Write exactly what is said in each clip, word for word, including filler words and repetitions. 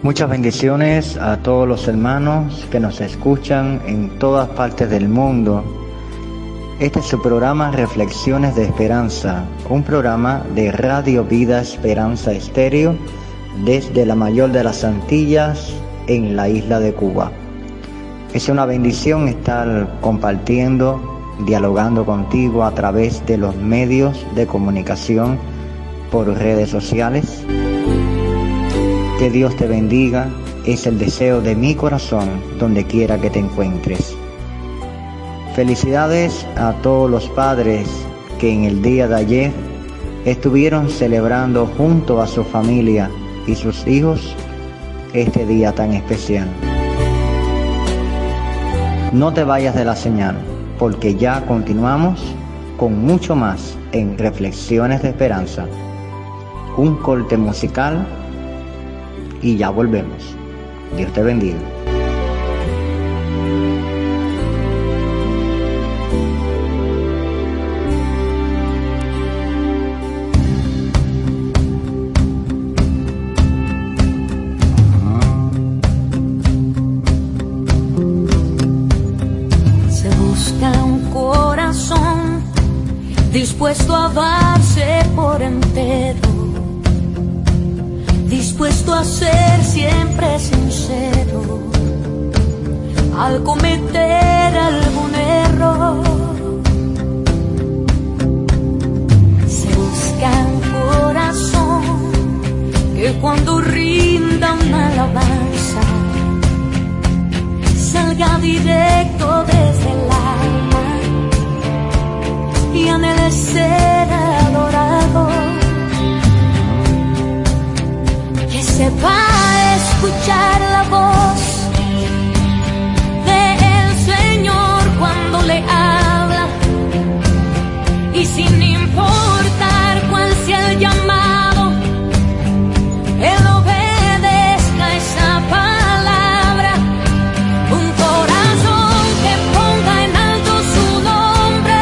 Muchas bendiciones a todos los hermanos que nos escuchan en todas partes del mundo. Este es su programa Reflexiones de Esperanza, un programa de Radio Vida Esperanza Estéreo desde la Mayor de las Antillas en la isla de Cuba. Es una bendición estar compartiendo, dialogando contigo a través de los medios de comunicación por redes sociales. Que Dios te bendiga, es el deseo de mi corazón donde quiera que te encuentres. Felicidades a todos los padres que en el día de ayer estuvieron celebrando junto a su familia y sus hijos este día tan especial. No te vayas de la señal, porque ya continuamos con mucho más en Reflexiones de Esperanza. Un corte musical y ya volvemos. Dios te bendiga. Se busca un corazón dispuesto a darse por entero, dispuesto a ser siempre sincero al cometer algún error. Se busca un corazón que cuando rinda una alabanza salga directo desde el alma y anhele ser adorado. Sepa escuchar la voz del Señor cuando le habla, y sin importar cuál sea el llamado, Él obedezca a esa palabra. Un corazón que ponga en alto su nombre,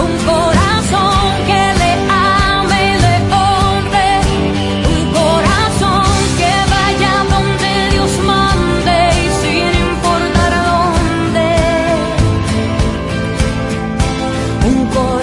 un corazón que le ame y le honre, un corazón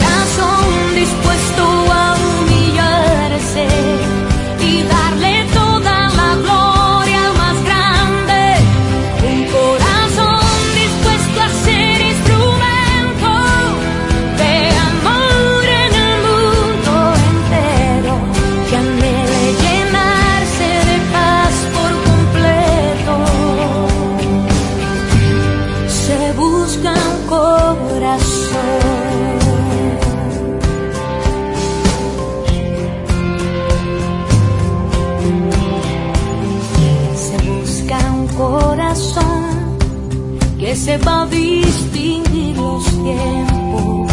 que sepa distinguir los tiempos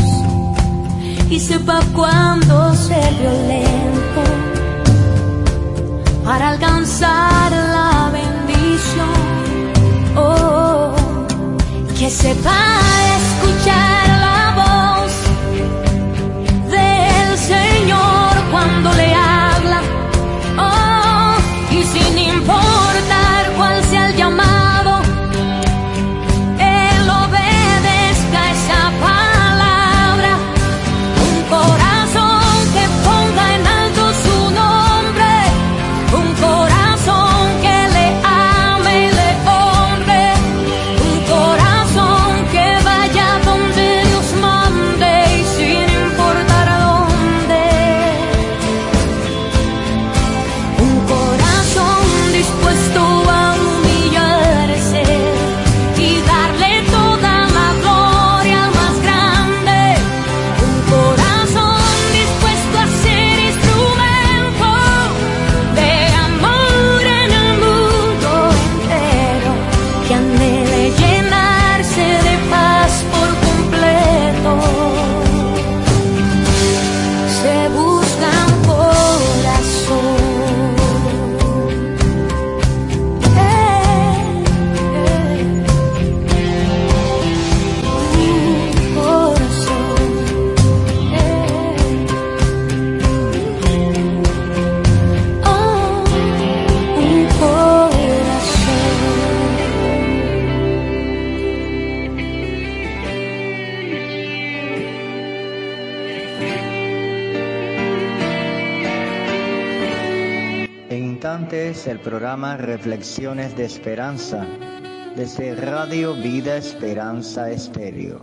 y sepa cuándo ser violento para alcanzar la bendición. Oh, que sepa escuchar la voz del Señor cuando le habla, oh, y sin importar cuál sea el llamado. Que instantes el programa Reflexiones de Esperanza desde Radio Vida Esperanza Estéreo.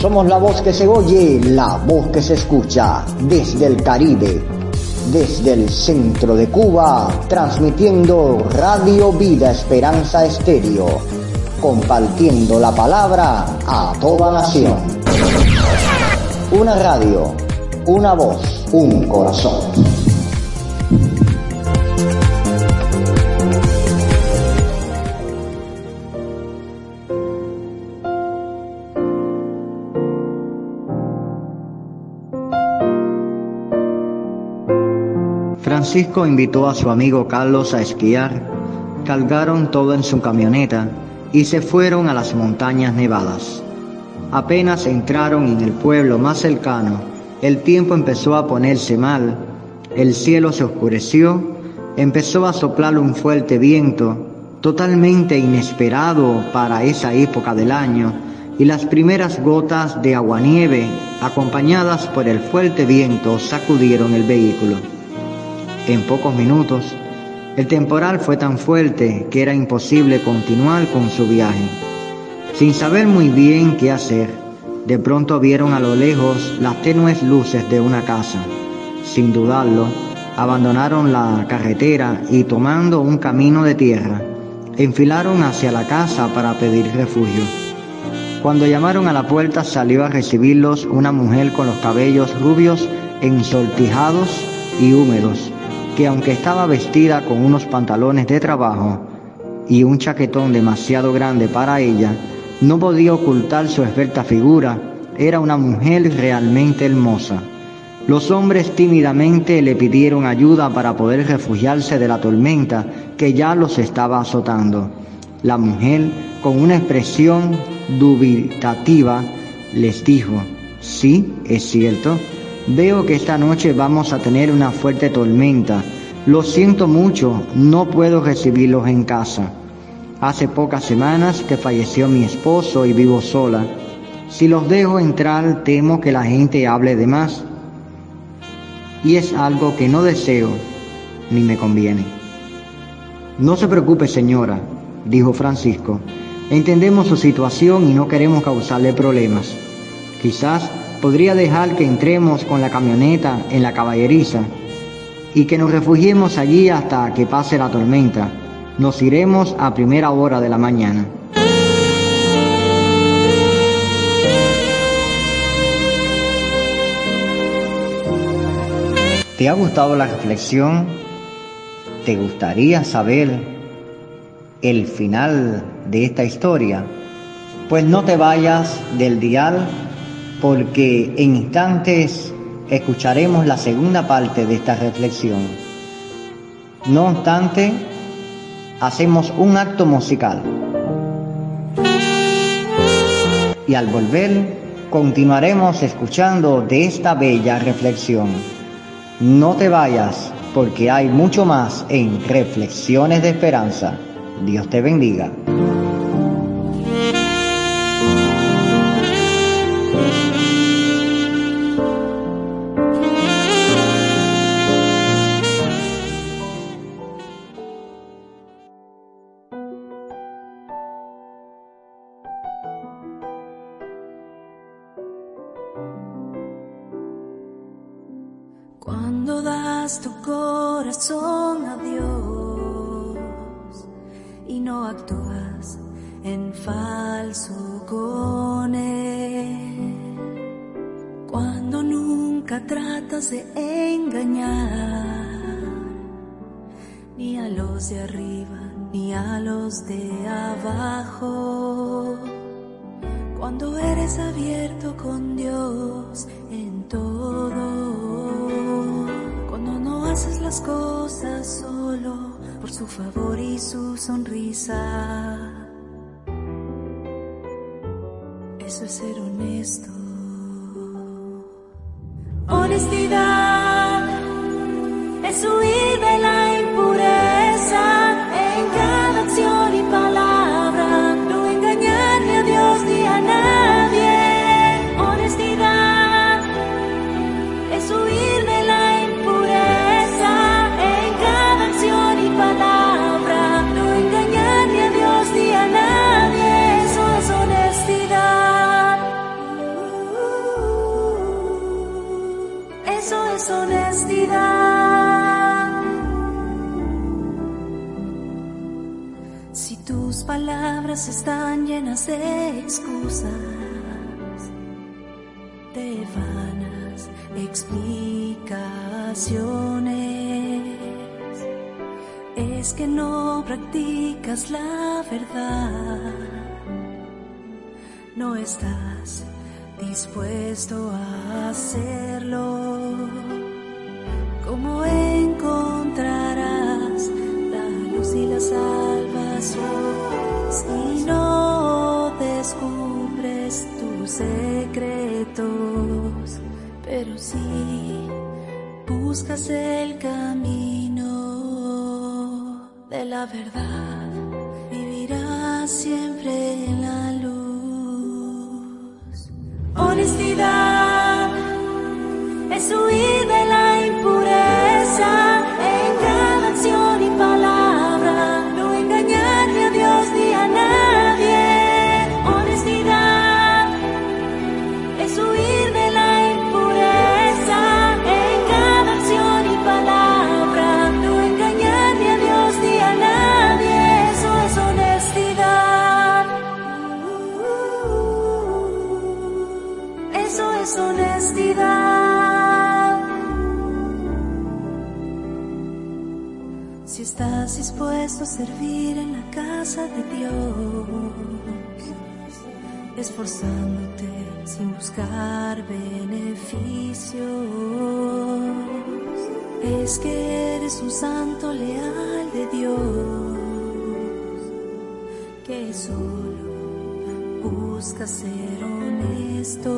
Somos la voz que se oye, la voz que se escucha, desde el Caribe, desde el centro de Cuba, transmitiendo Radio Vida Esperanza Estéreo, compartiendo la palabra a toda nación. Una radio, una voz, un corazón. Francisco invitó a su amigo Carlos a esquiar, cargaron todo en su camioneta y se fueron a las montañas nevadas. Apenas entraron en el pueblo más cercano, el tiempo empezó a ponerse mal, el cielo se oscureció, empezó a soplar un fuerte viento, totalmente inesperado para esa época del año, y las primeras gotas de aguanieve, acompañadas por el fuerte viento, sacudieron el vehículo. En pocos minutos, el temporal fue tan fuerte que era imposible continuar con su viaje. Sin saber muy bien qué hacer, de pronto vieron a lo lejos las tenues luces de una casa. Sin dudarlo, abandonaron la carretera y, tomando un camino de tierra, enfilaron hacia la casa para pedir refugio. Cuando llamaron a la puerta salió a recibirlos una mujer con los cabellos rubios, ensortijados y húmedos, que aunque estaba vestida con unos pantalones de trabajo y un chaquetón demasiado grande para ella, no podía ocultar su esbelta figura. Era una mujer realmente hermosa. Los hombres tímidamente le pidieron ayuda para poder refugiarse de la tormenta que ya los estaba azotando. La mujer, con una expresión dubitativa, les dijo: «Sí, es cierto, veo que esta noche vamos a tener una fuerte tormenta. Lo siento mucho, no puedo recibirlos en casa. Hace pocas semanas que falleció mi esposo y vivo sola. Si los dejo entrar, temo que la gente hable de más, y es algo que no deseo ni me conviene». «No se preocupe, señora», dijo Francisco. «Entendemos su situación y no queremos causarle problemas. Quizás podría dejar que entremos con la camioneta en la caballeriza y que nos refugiemos allí hasta que pase la tormenta. Nos iremos a primera hora de la mañana». ¿Te ha gustado la reflexión? ¿Te gustaría saber el final de esta historia? Pues no te vayas del dial, porque en instantes escucharemos la segunda parte de esta reflexión. No obstante, hacemos un acto musical y al volver continuaremos escuchando de esta bella reflexión. No te vayas, porque hay mucho más en Reflexiones de Esperanza. Dios te bendiga. Cuando das tu corazón a Dios y no actúas en falso con él, cuando nunca tratas de engañar ni a los de arriba ni a los de abajo, cuando eres abierto con Dios en todo, cuando no haces las cosas solo por su favor y su sonrisa. Eso es ser honesto. Honestidad es huir de la impureza en cada acción y palabra, no engañarle a Dios ni a nadie. Honestidad es huir de la honestidad. Si tus palabras están llenas de excusas, de vanas explicaciones, es que no practicas la verdad, no estás dispuesto a hacerlo. ¿Cómo encontrarás la luz y la salvación si no descubres tus secretos? Pero sí buscas el camino de la verdad, vivirás siempre en la luz. Honestidad es huir de la impureza en cada acción y palabra, no engañar ni a Dios ni a nadie. Honestidad es huir de la impureza en cada acción y palabra, no engañar ni a Dios ni a nadie. Eso es honestidad. Uh, eso es honestidad. Si estás dispuesto a servir en la casa de Dios, esforzándote sin buscar beneficios, es que eres un santo leal de Dios, que solo busca ser honesto.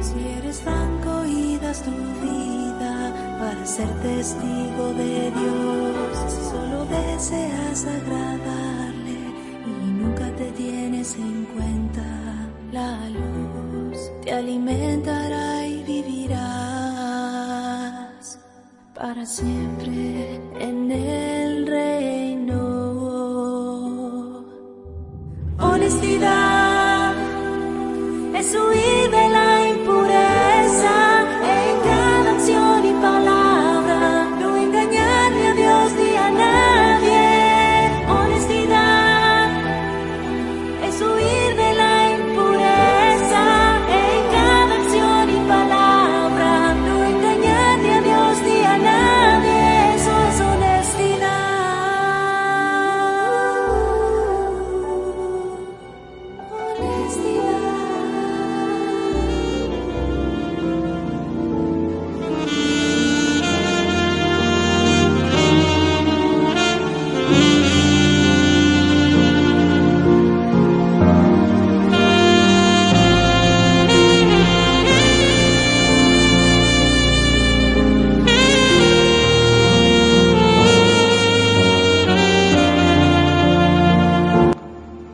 Si eres franco y das tu vida para ser testigo de Dios, si solo deseas agradarle y nunca te tienes en cuenta, la luz te alimentará y vivirás para siempre en el reino. Honestidad es huir de la impureza y palabra, no engañar ni a Dios ni a nadie. Honestidad es huir de la impureza en cada acción y palabra, no engañar ni a Dios ni a nadie. Eso es honestidad. Uh, honestidad.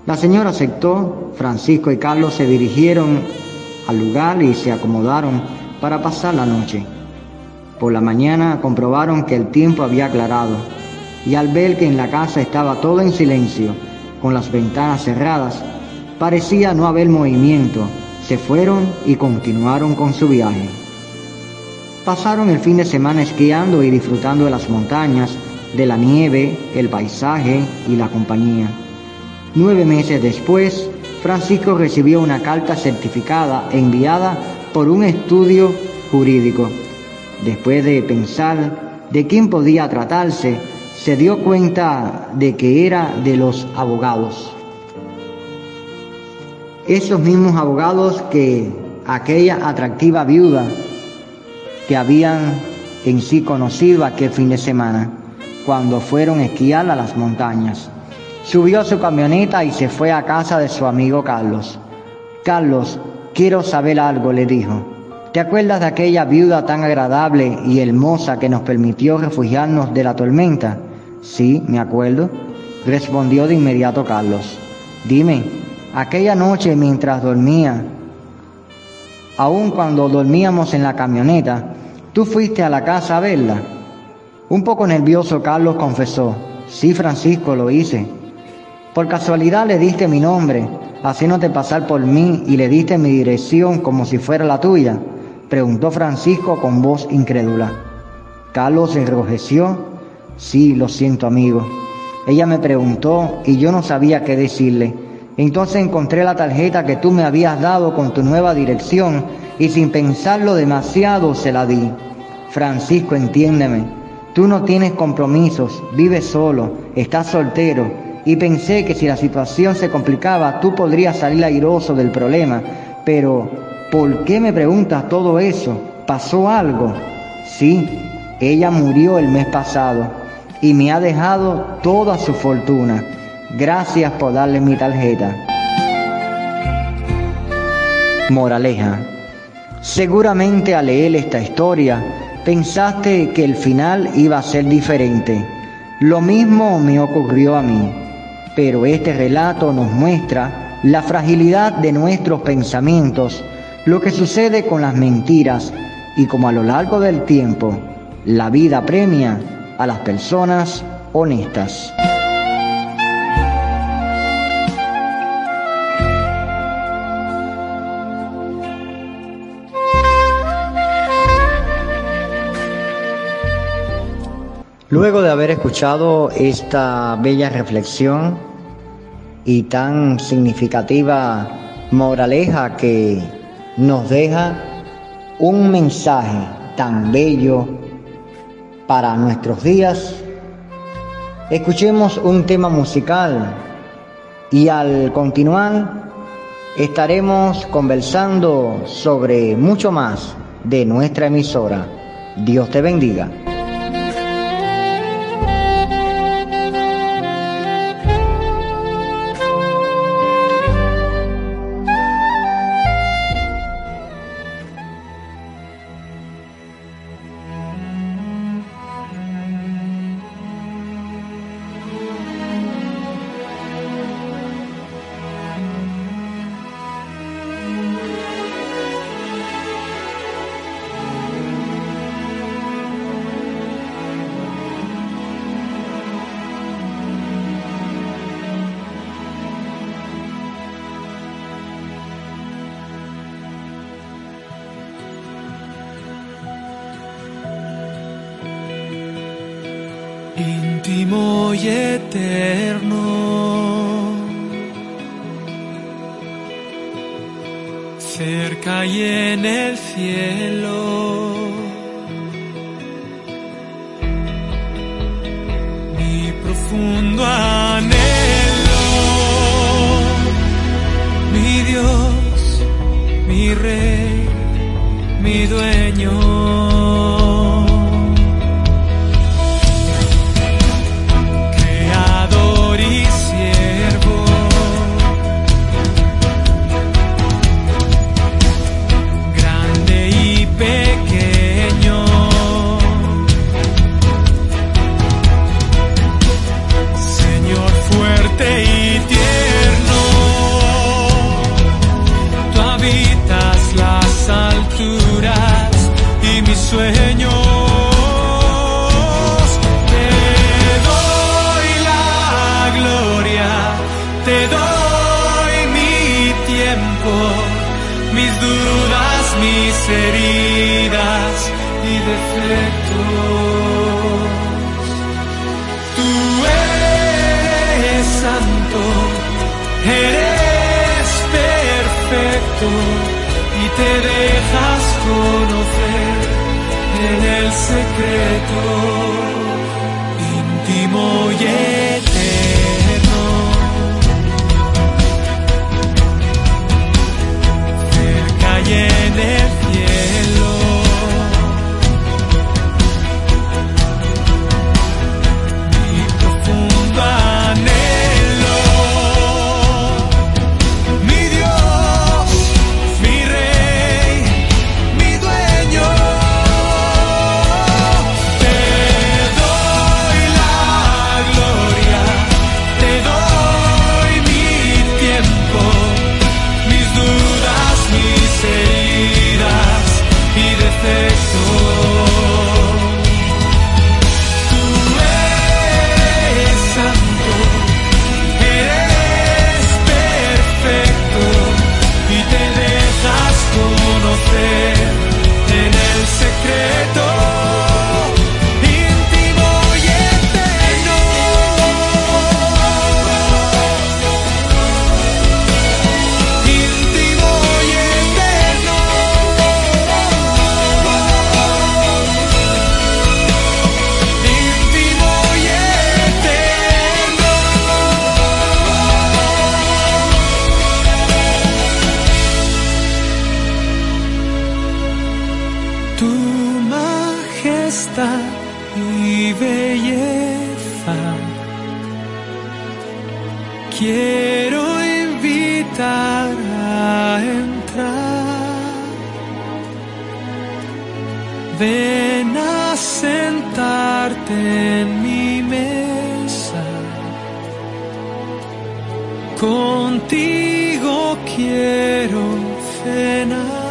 La señora aceptó. Francisco y Carlos se dirigieron al lugar y se acomodaron para pasar la noche. Por la mañana comprobaron que el tiempo había aclarado, y al ver que en la casa estaba todo en silencio, con las ventanas cerradas, parecía no haber movimiento, se fueron y continuaron con su viaje. Pasaron el fin de semana esquiando y disfrutando de las montañas, de la nieve, el paisaje y la compañía. Nueve meses después, Francisco recibió una carta certificada enviada por un estudio jurídico. Después de pensar de quién podía tratarse, se dio cuenta de que era de los abogados. Esos mismos abogados que aquella atractiva viuda que habían en sí conocido aquel fin de semana, cuando fueron a esquiar a las montañas. Subió a su camioneta y se fue a casa de su amigo Carlos. Carlos, quiero saber algo, le dijo. ¿Te acuerdas de aquella viuda tan agradable y hermosa que nos permitió refugiarnos de la tormenta? Sí, me acuerdo, respondió de inmediato Carlos. Dime, aquella noche mientras dormía, aun cuando dormíamos en la camioneta, ¿tú fuiste a la casa a verla? Un poco nervioso, Carlos confesó. Sí, Francisco, lo hice. Por casualidad le diste mi nombre, haciéndote pasar por mí, y le diste mi dirección como si fuera la tuya, preguntó Francisco con voz incrédula. Carlos se enrojeció. Sí, lo siento, amigo. Ella me preguntó y yo no sabía qué decirle. Entonces encontré la tarjeta que tú me habías dado con tu nueva dirección y sin pensarlo demasiado se la di. Francisco, entiéndeme. Tú no tienes compromisos, vives solo, estás soltero. Y pensé que si la situación se complicaba, tú podrías salir airoso del problema. Pero, ¿por qué me preguntas todo eso? ¿Pasó algo? Sí, ella murió el mes pasado y me ha dejado toda su fortuna. Gracias por darle mi tarjeta. Moraleja. Seguramente al leer esta historia pensaste que el final iba a ser diferente. Lo mismo me ocurrió a mí, pero este relato nos muestra la fragilidad de nuestros pensamientos, lo que sucede con las mentiras y como a lo largo del tiempo la vida premia a las personas honestas. Luego de haber escuchado esta bella reflexión y tan significativa moraleja que nos deja un mensaje tan bello para nuestros días, escuchemos un tema musical y al continuar estaremos conversando sobre mucho más de nuestra emisora. Dios te bendiga. Íntimo y eterno, cerca y en el cielo, mi profundo anhelo, mi Dios, mi Rey, mi Dueño. Y te dejas conocer en el secreto íntimo y eterno, cerca y en el cielo, mi profundo anhelo. Gloria. quiero invitar a entrar. Ven a sentarte en mi mesa. Contigo quiero cenar.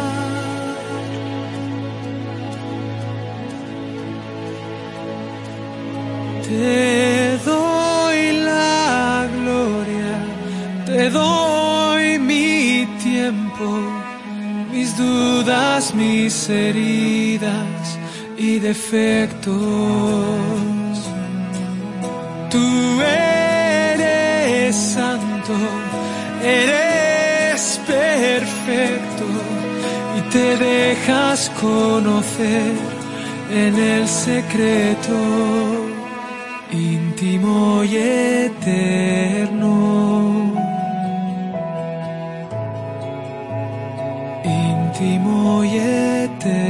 Te doy la gloria, te doy mi tiempo, mis dudas, mis heridas y defectos. Tú eres santo, eres perfecto y te dejas conocer en el secreto. Íntimo y eterno, íntimo y eterno.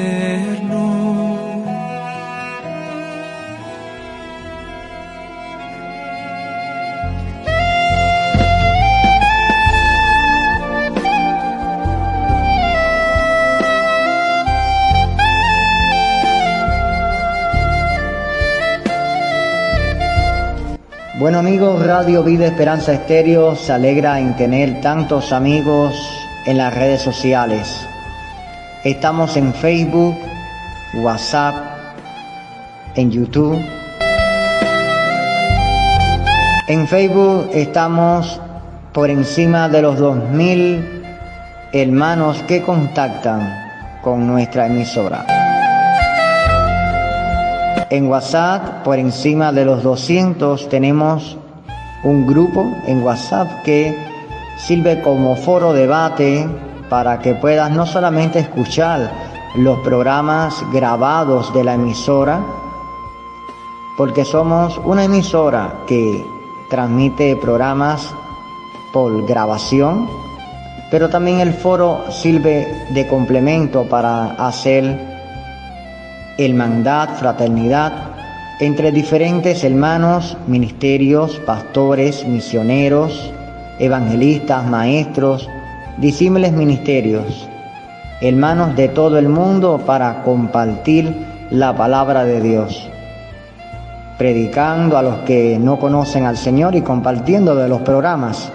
Bueno amigos, Radio Vida Esperanza Estéreo se alegra en tener tantos amigos en las redes sociales. Estamos en Facebook, WhatsApp, en YouTube. En Facebook estamos por encima de los dos mil hermanos que contactan con nuestra emisora. En WhatsApp, por encima de los doscientos, tenemos un grupo en WhatsApp que sirve como foro debate para que puedas no solamente escuchar los programas grabados de la emisora, porque somos una emisora que transmite programas por grabación, pero también el foro sirve de complemento para hacer hermandad, fraternidad entre diferentes hermanos, ministerios, pastores, misioneros, evangelistas, maestros, disímiles ministerios, hermanos de todo el mundo para compartir la palabra de Dios, predicando a los que no conocen al Señor y compartiendo de los programas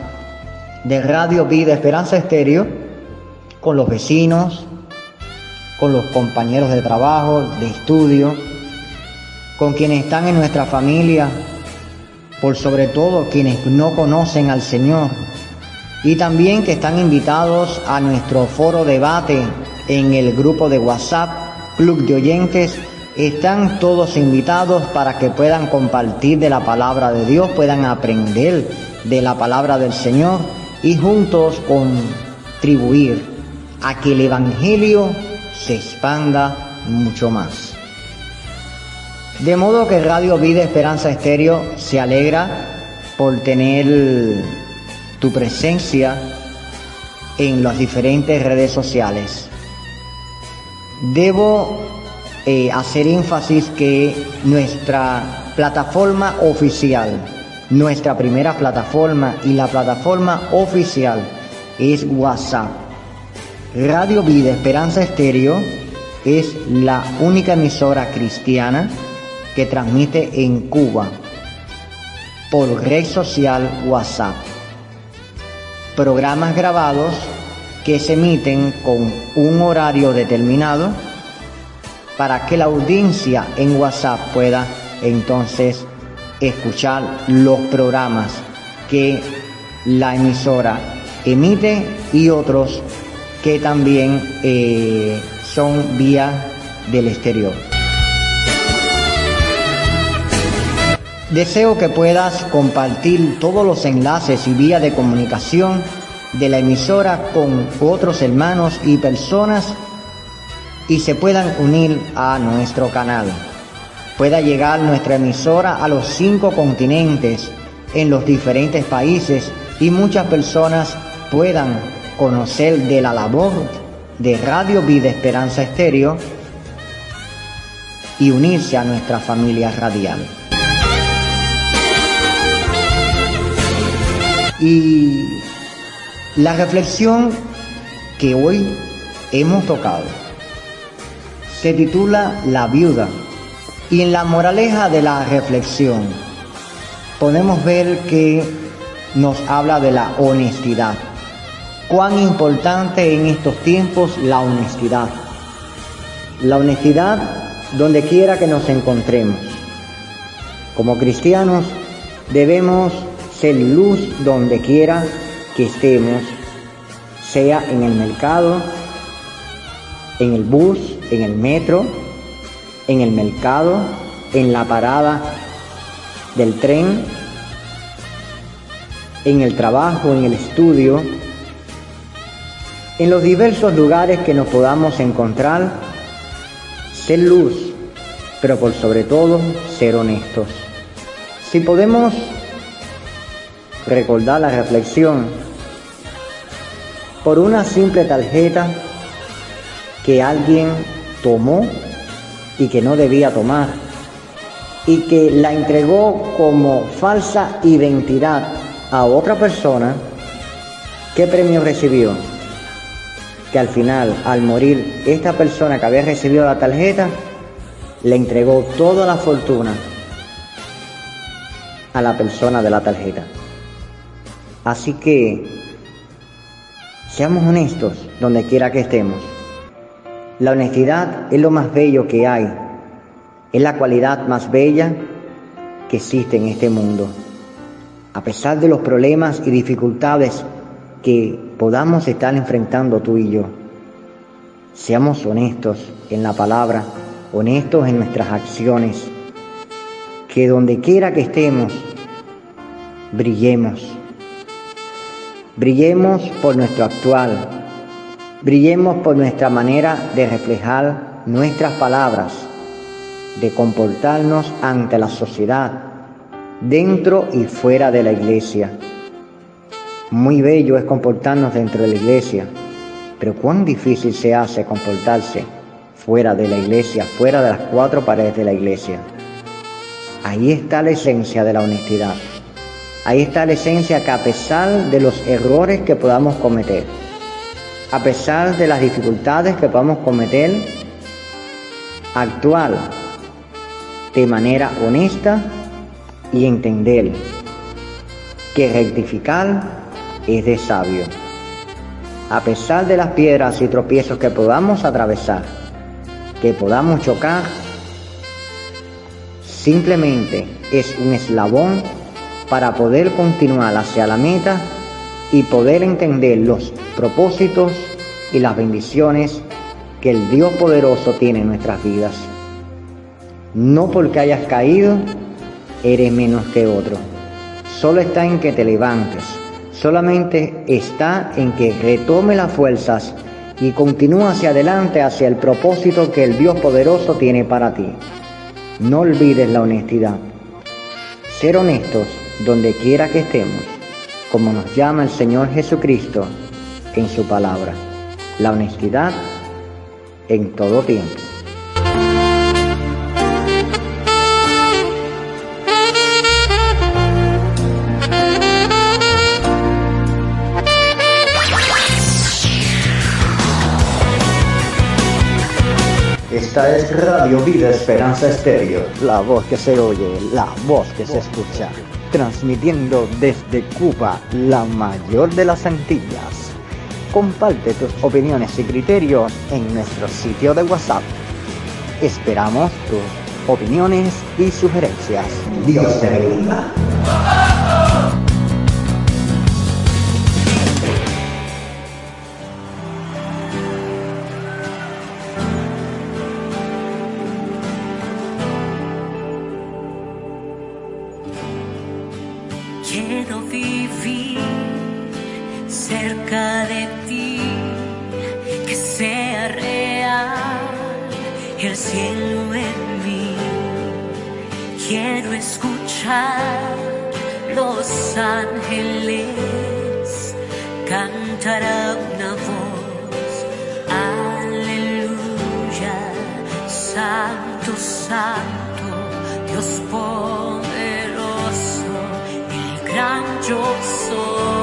de Radio Vida Esperanza Estéreo con los vecinos, con los compañeros de trabajo, de estudio, con quienes están en nuestra familia, por sobre todo quienes no conocen al Señor, y también que están invitados a nuestro foro debate en el grupo de WhatsApp, Club de Oyentes. Están todos invitados para que puedan compartir de la palabra de Dios, puedan aprender de la palabra del Señor y juntos contribuir a que el Evangelio se expanda mucho más. De modo que Radio Vida Esperanza Estéreo se alegra por tener tu presencia en las diferentes redes sociales. Debo eh, hacer énfasis que nuestra plataforma oficial, nuestra primera plataforma y la plataforma oficial es WhatsApp. Radio Vida Esperanza Estéreo es la única emisora cristiana que transmite en Cuba por red social WhatsApp. Programas grabados que se emiten con un horario determinado para que la audiencia en WhatsApp pueda entonces escuchar los programas que la emisora emite y otros que también eh, son vía del exterior. Deseo que puedas compartir todos los enlaces y vías de comunicación de la emisora con otros hermanos y personas y se puedan unir a nuestro canal. Pueda llegar nuestra emisora a los cinco continentes, en los diferentes países, y muchas personas puedan conocer de la labor de Radio Vida Esperanza Estéreo y unirse a nuestra familia radial. Y la reflexión que hoy hemos tocado se titula La viuda, y en la moraleja de la reflexión podemos ver que nos habla de la honestidad. Cuán importante en estos tiempos la honestidad. La honestidad donde quiera que nos encontremos. Como cristianos debemos ser luz donde quiera que estemos, sea en el mercado, en el bus, en el metro, en el mercado, en la parada del tren, en el trabajo, en el estudio, en los diversos lugares que nos podamos encontrar, ser luz, pero por sobre todo ser honestos. Si podemos recordar la reflexión por una simple tarjeta que alguien tomó y que no debía tomar, y que la entregó como falsa identidad a otra persona, ¿qué premio recibió? Que al final, al morir, esta persona que había recibido la tarjeta le entregó toda la fortuna a la persona de la tarjeta. Así que seamos honestos donde quiera que estemos. La honestidad es lo más bello que hay, es la cualidad más bella que existe en este mundo. A pesar de los problemas y dificultades que podamos estar enfrentando tú y yo, seamos honestos en la palabra, honestos en nuestras acciones, que donde quiera que estemos, brillemos. Brillemos por nuestro actuar, brillemos por nuestra manera de reflejar nuestras palabras, de comportarnos ante la sociedad, dentro y fuera de la iglesia. Muy bello es comportarnos dentro de la iglesia, pero cuán difícil se hace comportarse fuera de la iglesia, fuera de las cuatro paredes de la iglesia. Ahí está la esencia de la honestidad. Ahí está la esencia que, a pesar de los errores que podamos cometer, a pesar de las dificultades que podamos cometer, actuar de manera honesta y entender que rectificar es de sabio. A pesar de las piedras y tropiezos que podamos atravesar, que podamos chocar, simplemente es un eslabón para poder continuar hacia la meta y poder entender los propósitos y las bendiciones que el Dios poderoso tiene en nuestras vidas. No porque hayas caído eres menos que otro. Solo está en que te levantes. Solamente está en que retome las fuerzas y continúa hacia adelante, hacia el propósito que el Dios poderoso tiene para ti. No olvides la honestidad. Ser honestos donde quiera que estemos, como nos llama el Señor Jesucristo en su palabra. La honestidad en todo tiempo. Esta es Radio Vida Esperanza Estéreo, la voz que se oye, la voz que se escucha, transmitiendo desde Cuba, la mayor de las Antillas. Comparte tus opiniones y criterios en nuestro sitio de WhatsApp. Esperamos tus opiniones y sugerencias. Dios te bendiga. Los ángeles cantarán una voz, aleluya, santo, santo, Dios poderoso, el gran yo soy.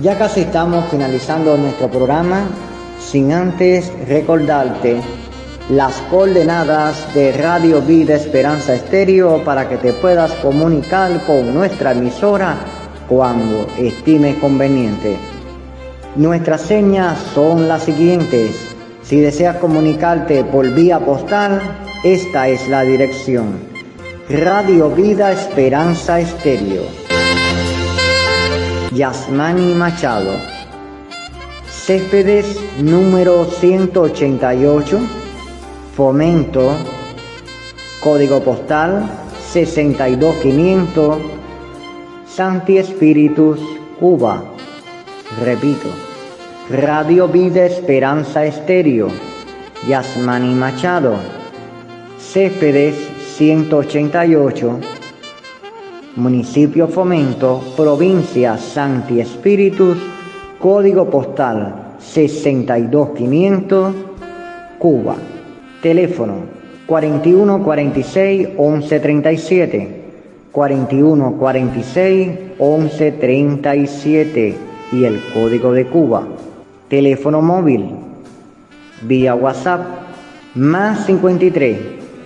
Ya casi estamos finalizando nuestro programa, sin antes recordarte las coordenadas de Radio Vida Esperanza Estéreo para que te puedas comunicar con nuestra emisora cuando estimes conveniente. Nuestras señas son las siguientes: Si deseas comunicarte por vía postal, esta es la dirección: Radio Vida Esperanza Estéreo, Yasmani Machado, Céspedes número ciento ochenta y ocho, Fomento, código postal sesenta y dos quinientos, Sancti Spíritus, Cuba. Repito, Radio Vida Esperanza Estéreo, Yasmani Machado, Céspedes ciento ochenta y ocho, Municipio Fomento, Provincia Sancti Spíritus, Código Postal sesenta y dos quinientos, Cuba. Teléfono cuarenta y uno cuarenta y seis once treinta y siete, cuarenta y uno cuarenta y seis once treinta y siete y el código de Cuba. Teléfono móvil vía WhatsApp más cincuenta y tres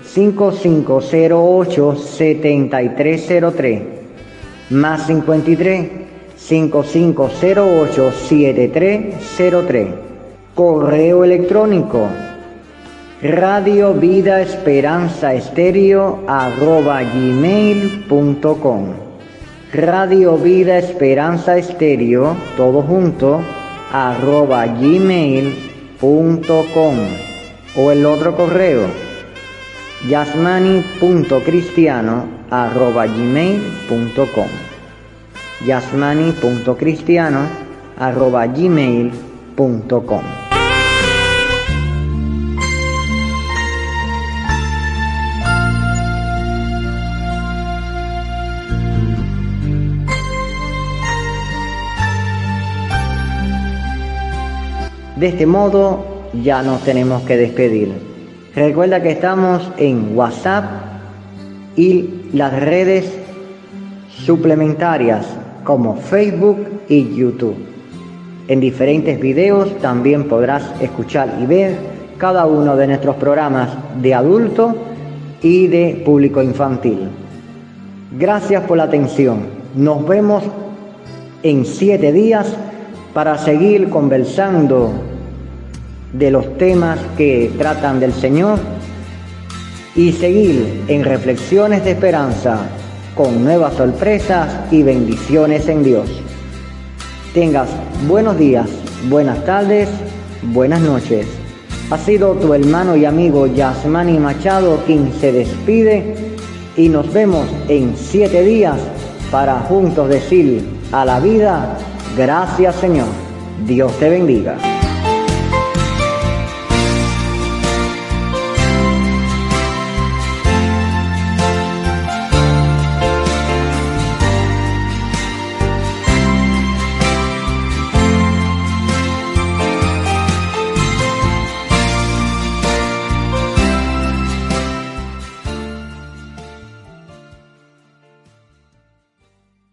cincuenta y cinco cero ocho setenta y tres cero tres, más cincuenta y tres cincuenta y cinco cero ocho setenta y tres cero tres. Correo electrónico Radio Vida Esperanza Estéreo arroba gmail punto com, Radio Vida Esperanza Estéreo todo junto arroba gmail punto com, o el otro correo yasmani punto cristiano arroba gmail punto com, yasmani punto cristiano arroba gmail punto com. De este modo ya nos tenemos que despedir. Recuerda que estamos en WhatsApp y las redes suplementarias como Facebook y YouTube. En diferentes videos también podrás escuchar y ver cada uno de nuestros programas de adulto y de público infantil. Gracias por la atención. Nos vemos en siete días para seguir conversando de los temas que tratan del Señor y seguir en Reflexiones de Esperanza con nuevas sorpresas y bendiciones en Dios. Tengas buenos días, buenas tardes, buenas noches. Ha sido tu hermano y amigo Yasmani Machado quien se despide, y nos vemos en siete días para juntos decir a la vida: gracias, Señor. Dios te bendiga.